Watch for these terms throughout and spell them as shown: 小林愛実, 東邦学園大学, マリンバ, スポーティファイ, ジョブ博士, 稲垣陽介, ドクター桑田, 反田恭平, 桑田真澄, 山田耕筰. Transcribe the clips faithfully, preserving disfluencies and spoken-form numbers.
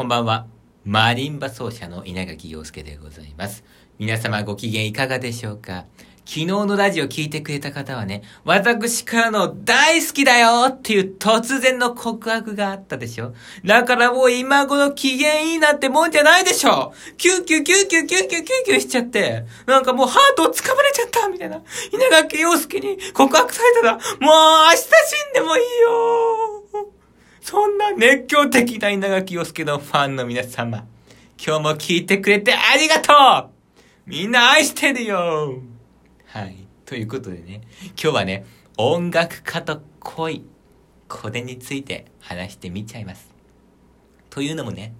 こんばんは。マリンバ奏者の稲垣陽介でございます。皆様ご機嫌いかがでしょうか。昨日のラジオ聞いてくれた方はね、私からの大好きだよっていう突然の告白があったでしょ。だからもう今頃機嫌いいなんてもんじゃないでしょ。キュンキュンキュンキュンキュンキュンキュンキュンしちゃって、なんかもうハートをつかまれちゃったみたいな。稲垣陽介に告白されたら、もう明日死んでもいいよ。そんな熱狂的な稲垣陽介のファンの皆様、今日も聞いてくれてありがとう。みんな愛してるよ。はい。ということでね、今日はね、音楽家と恋、これについて話してみちゃいます。というのもね、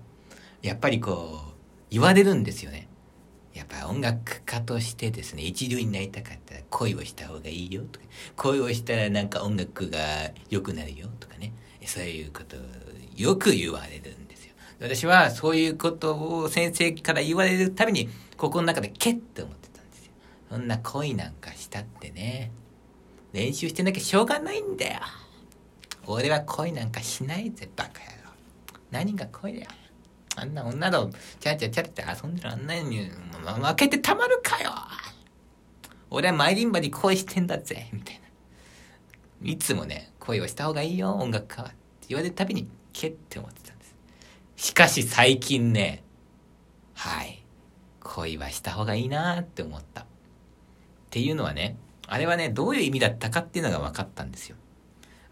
やっぱりこう、言われるんですよね。やっぱ音楽家としてですね、一流になりたかったら恋をした方がいいよとか、恋をしたらなんか音楽が良くなるよとかね、そういうことをよく言われるんですよ。私はそういうことを先生から言われるたびに、心の中でケッと思ってたんですよ。そんな恋なんかしたってね、練習してなきゃしょうがないんだよ。俺は恋なんかしないぜ、バカ野郎。何が恋だよ。あんな女とチャラチャラチャラって遊んでるあんなに負けてたまるかよ。俺はマイリンバに恋してんだぜみたいな。いつもね、恋をした方がいいよ音楽家はって言われるたびにけって思ってたんです。しかし最近ね、はい、恋はした方がいいなって思った。っていうのはね、あれはねどういう意味だったかっていうのが分かったんですよ。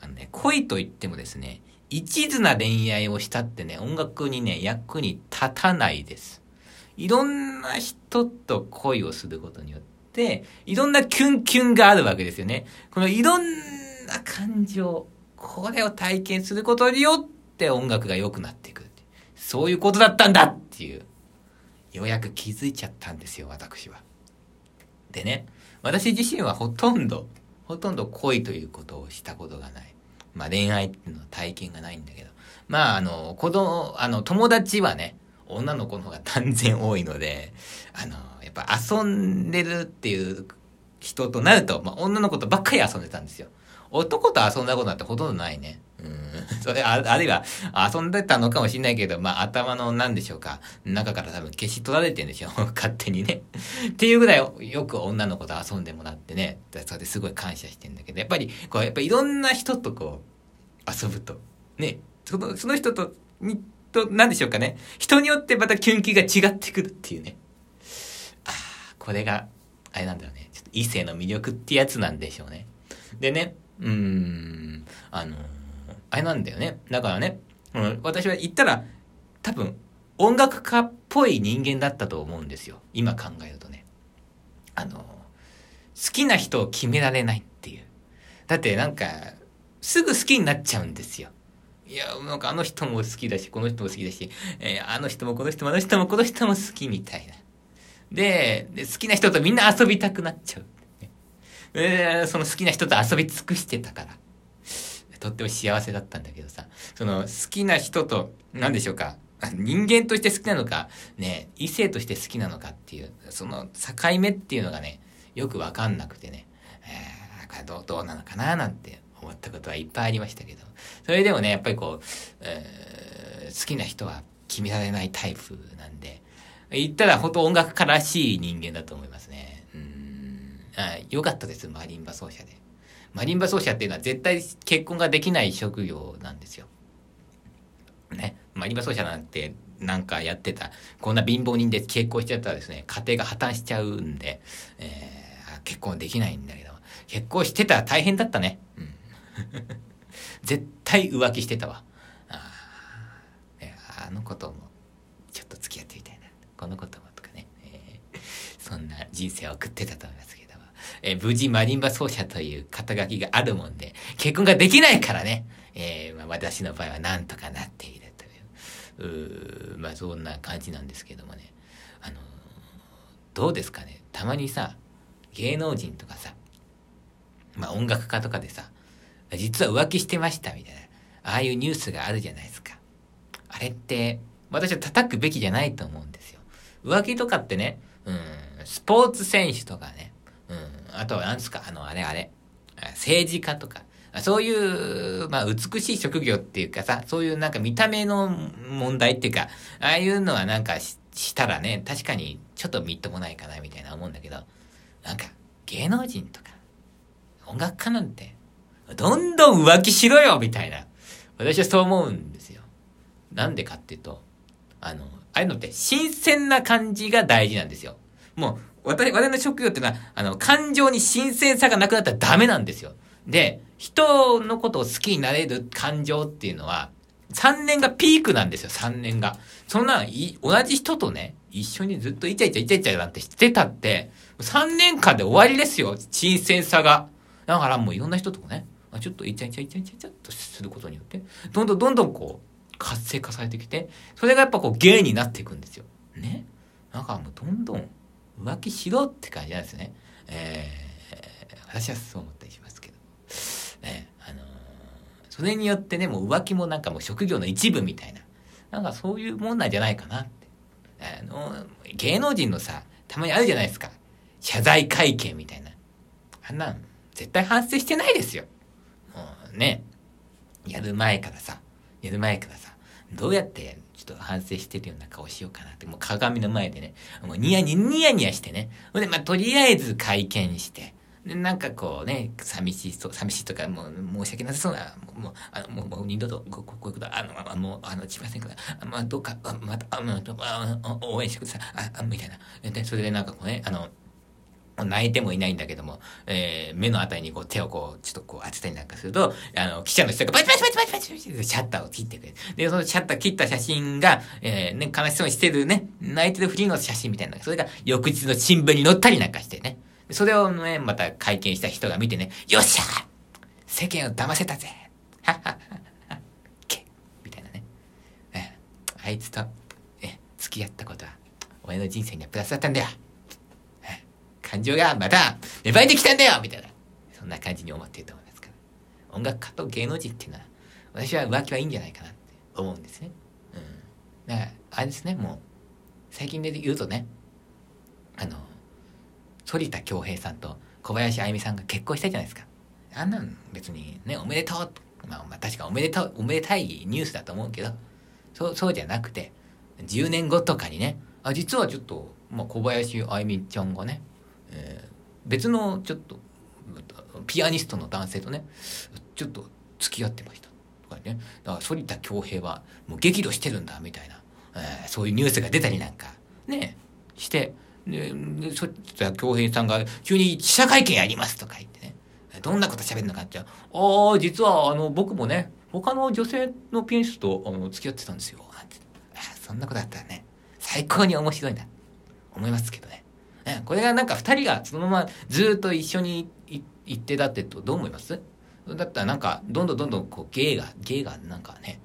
あのね、恋といってもですね、一途な恋愛をしたってね、音楽にね、役に立たないです。いろんな人と恋をすることによって、いろんなキュンキュンがあるわけですよね。このいろんな感情、これを体験することによって音楽が良くなっていく。そういうことだったんだっていう、ようやく気づいちゃったんですよ、私は。でね、私自身はほとんど、ほとんど恋ということをしたことがない。まあ恋愛っていうのは体験がないんだけど。まああの、子供、あの友達はね、女の子の方が断然多いので、あの、やっぱ遊んでるっていう人となると、まあ女の子とばっかり遊んでたんですよ。男と遊んだことなんてほとんどないね。うん。それ、あ、あるいは遊んでたのかもしれないけど、まあ頭の何でしょうか。中から多分消し取られてるんでしょう。勝手にね。っていうぐらいよく女の子と遊んでもらってね。それですごい感謝してんだけど、やっぱり、こう、やっぱりいろんな人とこう、遊ぶと。ね。その、その人と、に、と、何でしょうかね。人によってまたキュンキュンが違ってくるっていうね。ああ、これが、あれなんだろうね。ちょっと異性の魅力ってやつなんでしょうね。でね。うーん、あのー、あれなんだよね。だからね、うん、私は言ったら多分音楽家っぽい人間だったと思うんですよ。今考えるとね、あのー、好きな人を決められないっていう。だってなんかすぐ好きになっちゃうんですよ。いや、なんかあの人も好きだし、この人も好きだし、えー、あの人もこの人もあの人もこの人も好きみたいな。で、で好きな人とみんな遊びたくなっちゃう。えー、その好きな人と遊び尽くしてたからとっても幸せだったんだけどさ、その好きな人と何でしょうか、人間として好きなのかね、異性として好きなのかっていうその境目っていうのがね、よく分かんなくてね、えー、これどう、どうなのかななんて思ったことはいっぱいありましたけど、それでもね、やっぱりこう、えー、好きな人は決められないタイプなんで、言ったら本当音楽家らしい人間だと思いますね。ああ、よかったです、マリンバ奏者で。マリンバ奏者っていうのは絶対結婚ができない職業なんですよ。ね。マリンバ奏者なんてなんかやってた、こんな貧乏人で結婚しちゃったらですね、家庭が破綻しちゃうんで、えー、結婚できないんだけど、結婚してたら大変だったね。うん、絶対浮気してたわ。ああ、ね、あの子ともちょっと付き合ってみたいな。この子ともとかね、えー。そんな人生を送ってたと思いますけど。えー、無事マリンバ奏者という肩書きがあるもんで結婚ができないからね、えーまあ、私の場合はなんとかなっているという、うーまあそんな感じなんですけどもね、あのー、どうですかね、たまにさ、芸能人とかさ、まあ音楽家とかでさ、実は浮気してましたみたいな、ああいうニュースがあるじゃないですか。あれって私は叩くべきじゃないと思うんですよ。浮気とかってね、うん、スポーツ選手とかね、うん、あとは何ですか、あのあれあれ、政治家とか、そういう、まあ、美しい職業っていうかさ、そういうなんか見た目の問題っていうか、ああいうのはなんか し, したらね、確かにちょっとみっともないかなみたいな思うんだけど、なんか芸能人とか音楽家なんて、どんどん浮気しろよみたいな、私はそう思うんですよ。なんでかっていうと、あの、ああいうのって新鮮な感じが大事なんですよ。もう、私、我々の職業ってのは、あの、感情に新鮮さがなくなったらダメなんですよ。で、人のことを好きになれる感情っていうのは、さんねんがピークなんですよ、さんねんが。そんな、い、同じ人とね、一緒にずっとイチャイチャイチャイチャなんてしてたって、さんねんかんで終わりですよ、新鮮さが。だからもういろんな人とね、ちょっとイチャイチャイチャイチャイチャっとすることによって、どんどんどんどんこう、活性化されてきて、それがやっぱこう、芸になっていくんですよ。ね。だからもうどんどん浮気しろって感じなんですね。えー、私はそう思ったりしますけど。ね、あのー、それによってね、もう浮気もなんかもう職業の一部みたいな、なんかそういうもんなんじゃないかなって。あのー、芸能人のさ、たまにあるじゃないですか。謝罪会見みたいな。あんなん、絶対反省してないですよ。ね、やる前からさ、やる前からさ、どうやってちょっと反省してるような顔しようかなって、もう鏡の前でね、もうニヤニヤニヤニヤしてね、で、まあ、とりあえず会見して、で、なんかこうね、寂しいそう、寂しいとか、もう申し訳なさそうな、もう、あの、もう、もう二度とこ、こういうこと、あの、もう、あの、しませんから、まあ、どうか、また、あの、応援してください、あ、みたいな。で、それでなんかこうね、あの、泣いてもいないんだけども、えー、目のあたりにこう手をこう、ちょっとこう当てたりなんかすると、あの、記者の人がバチバチバチバチバチバチってシャッターを切ってくれる。で、そのシャッター切った写真が、えー、ね、悲しそうにしてるね、泣いてるふりの写真みたいな、それが翌日の新聞に載ったりなんかしてね。それをね、また会見した人が見てね、よっしゃー！世間を騙せたぜ！はっはっはっけ！みたいなね。あいつと、え、付き合ったことは、俺の人生にはプラスだったんだよ。感情がまた芽生えてきたんだよみたいな、そんな感じに思っていると思いますから、音楽家と芸能人っていうのは、私は浮気はいいんじゃないかなって思うんですね。うん。だからあれですね、もう最近で言うとね、あの反田恭平さんと小林愛実さんが結婚したじゃないですか。あんなん別にね、おめでとう、まあ、まあ確かおめでとう、おめでたいニュースだと思うけど、そうそうじゃなくて、じゅうねんごとかにね、あ、実はちょっと、まあ、小林愛実ちゃんがね、えー、別のちょっとピアニストの男性とね、ちょっと付き合ってましたとかね、だから反田恭平はもう激怒してるんだみたいな、えー、そういうニュースが出たりなんかねして、で、反田恭平さんが急に記者会見やりますとか言ってね、どんなこと喋るのかって、ああ、実はあの僕もね、他の女性のピアニストとあの付き合ってたんですよなんて、そんなことだったらね、最高に面白いな思いますけどね。これがなんか二人がそのままずっと一緒に行ってたってどう思います？だったらなんかどんどんどんどんこう芸が芸がなんかね、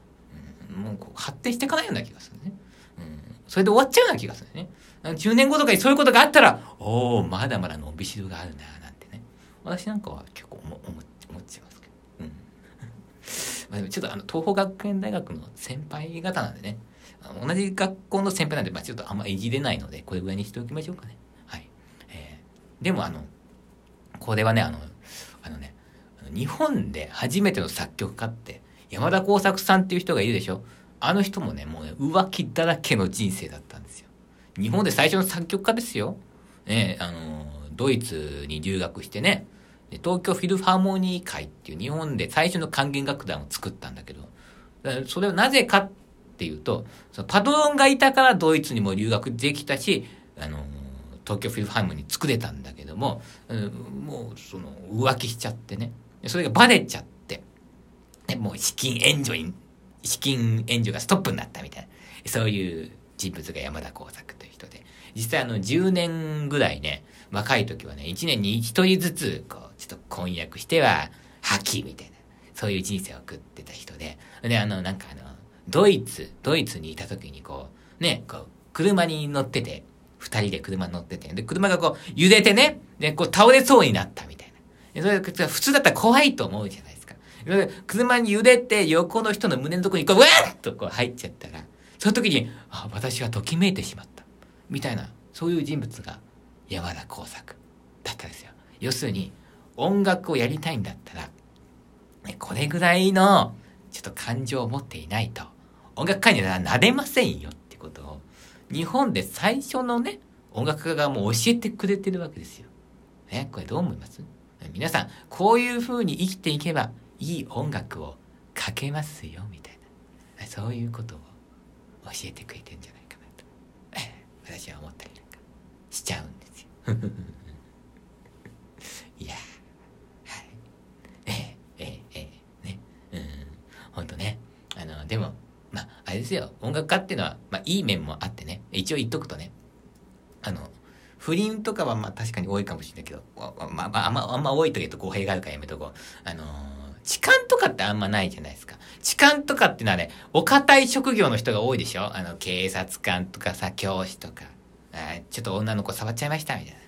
うん、もうこう発展していかないような気がするね、うん、それで終わっちゃうような気がするね。じゅうねんごとかにそういうことがあったら、おお、まだまだのびしろがあるななんてね、私なんかは結構思思っちゃいますけど、うんまあでもちょっとあの東邦学園大学の先輩方なんでね、同じ学校の先輩なんで、まあちょっとあんまいじれないので、これぐらいにしておきましょうかね。でもあの、これはね、あの、あのね、日本で初めての作曲家って、山田耕作さんっていう人がいるでしょ。あの人もね、もうね、浮気だらけの人生だったんですよ。日本で最初の作曲家ですよ。ね、あの、ドイツに留学してね、東京フィルハーモニー会っていう日本で最初の管弦楽団を作ったんだけど、それはなぜかっていうと、そのパトロンがいたからドイツにも留学できたし、あの、東京フィルハーモニー作れたんだけども、うん、もうその浮気しちゃってね、それがバレちゃって、ね、もう資金援助に資金援助がストップになったみたいな、そういう人物が山田耕作という人で、実際あのじゅうねんぐらいね、若い時はね、いちねんにひとりずつこうちょっと婚約しては破棄みたいな、そういう人生を送ってた人で、で、あのなんかあのドイツドイツにいた時にこうね、こう車に乗ってて。二人で車に乗ってて、で、車がこう、揺れてね、で、こう、倒れそうになったみたいな。で、それ、普通だったら怖いと思うじゃないですか。で、車に揺れて、横の人の胸のところに、こう、うわーっとこう入っちゃったら、その時に、あ、私はときめいてしまった。みたいな、そういう人物が、山田耕作だったんですよ。要するに、音楽をやりたいんだったら、これぐらいのちょっと感情を持っていないと音楽界にはなれませんよってことを日本で最初のね音楽家がもう教えてくれてるわけですよ、ね、これどう思います？皆さんこういう風に生きていけばいい音楽をかけますよみたいな、そういうことを教えてくれてるんじゃないかなと私は思ったりなんかしちゃうんですよいやはいえええええねうん本当ねあのでもまああれですよ、音楽家っていうのは、まあ、いい面もあってね、一応言っとくとね、あの不倫とかはまあ確かに多いかもしれないけど、まあまあ、あんま、あんま多いと言うと語弊があるからやめとこう。あのー、痴漢とかってあんまないじゃないですか。痴漢とかってのはね、お堅い職業の人が多いでしょ？あの、警察官とかさ、教師とか、ちょっと女の子触っちゃいましたみたいな。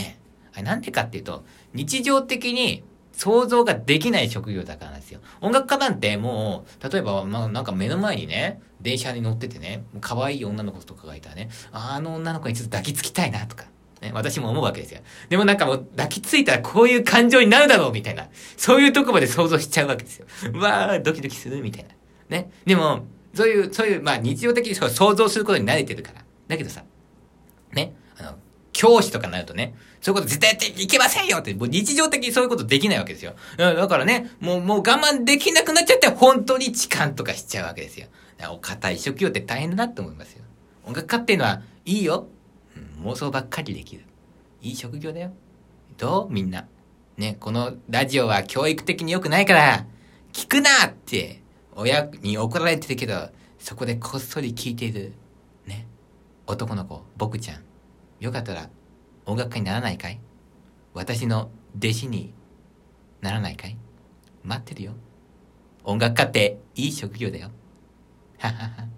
ね。あれなんでかっていうと、日常的に想像ができない職業だからなんですよ。音楽家なんてもう、例えば、まあなんか目の前にね、電車に乗っててね、可愛い女の子とかがいたらね、あの女の子にちょっと抱きつきたいなとか。ね、私も思うわけですよ。でもなんかもう抱きついたらこういう感情になるだろうみたいな、そういうとこまで想像しちゃうわけですよ。うわードキドキするみたいなね。でもそういうそういうまあ日常的にそう想像することに慣れてるから。だけどさねあの教師とかになるとねそういうこと絶対やっていけませんよってもう日常的にそういうことできないわけですよ。だからねもうもう我慢できなくなっちゃって本当に痴漢とかしちゃうわけですよ。お堅い職業って大変だなって思いますよ。音楽家っていうのはいいよ。妄想ばっかりできるいい職業だよ。どうみんなねこのラジオは教育的に良くないから聞くなって親に怒られてるけどそこでこっそり聞いているね男の子僕ちゃんよかったら音楽家にならないかい？私の弟子にならないかい？待ってるよ。音楽家っていい職業だよははは。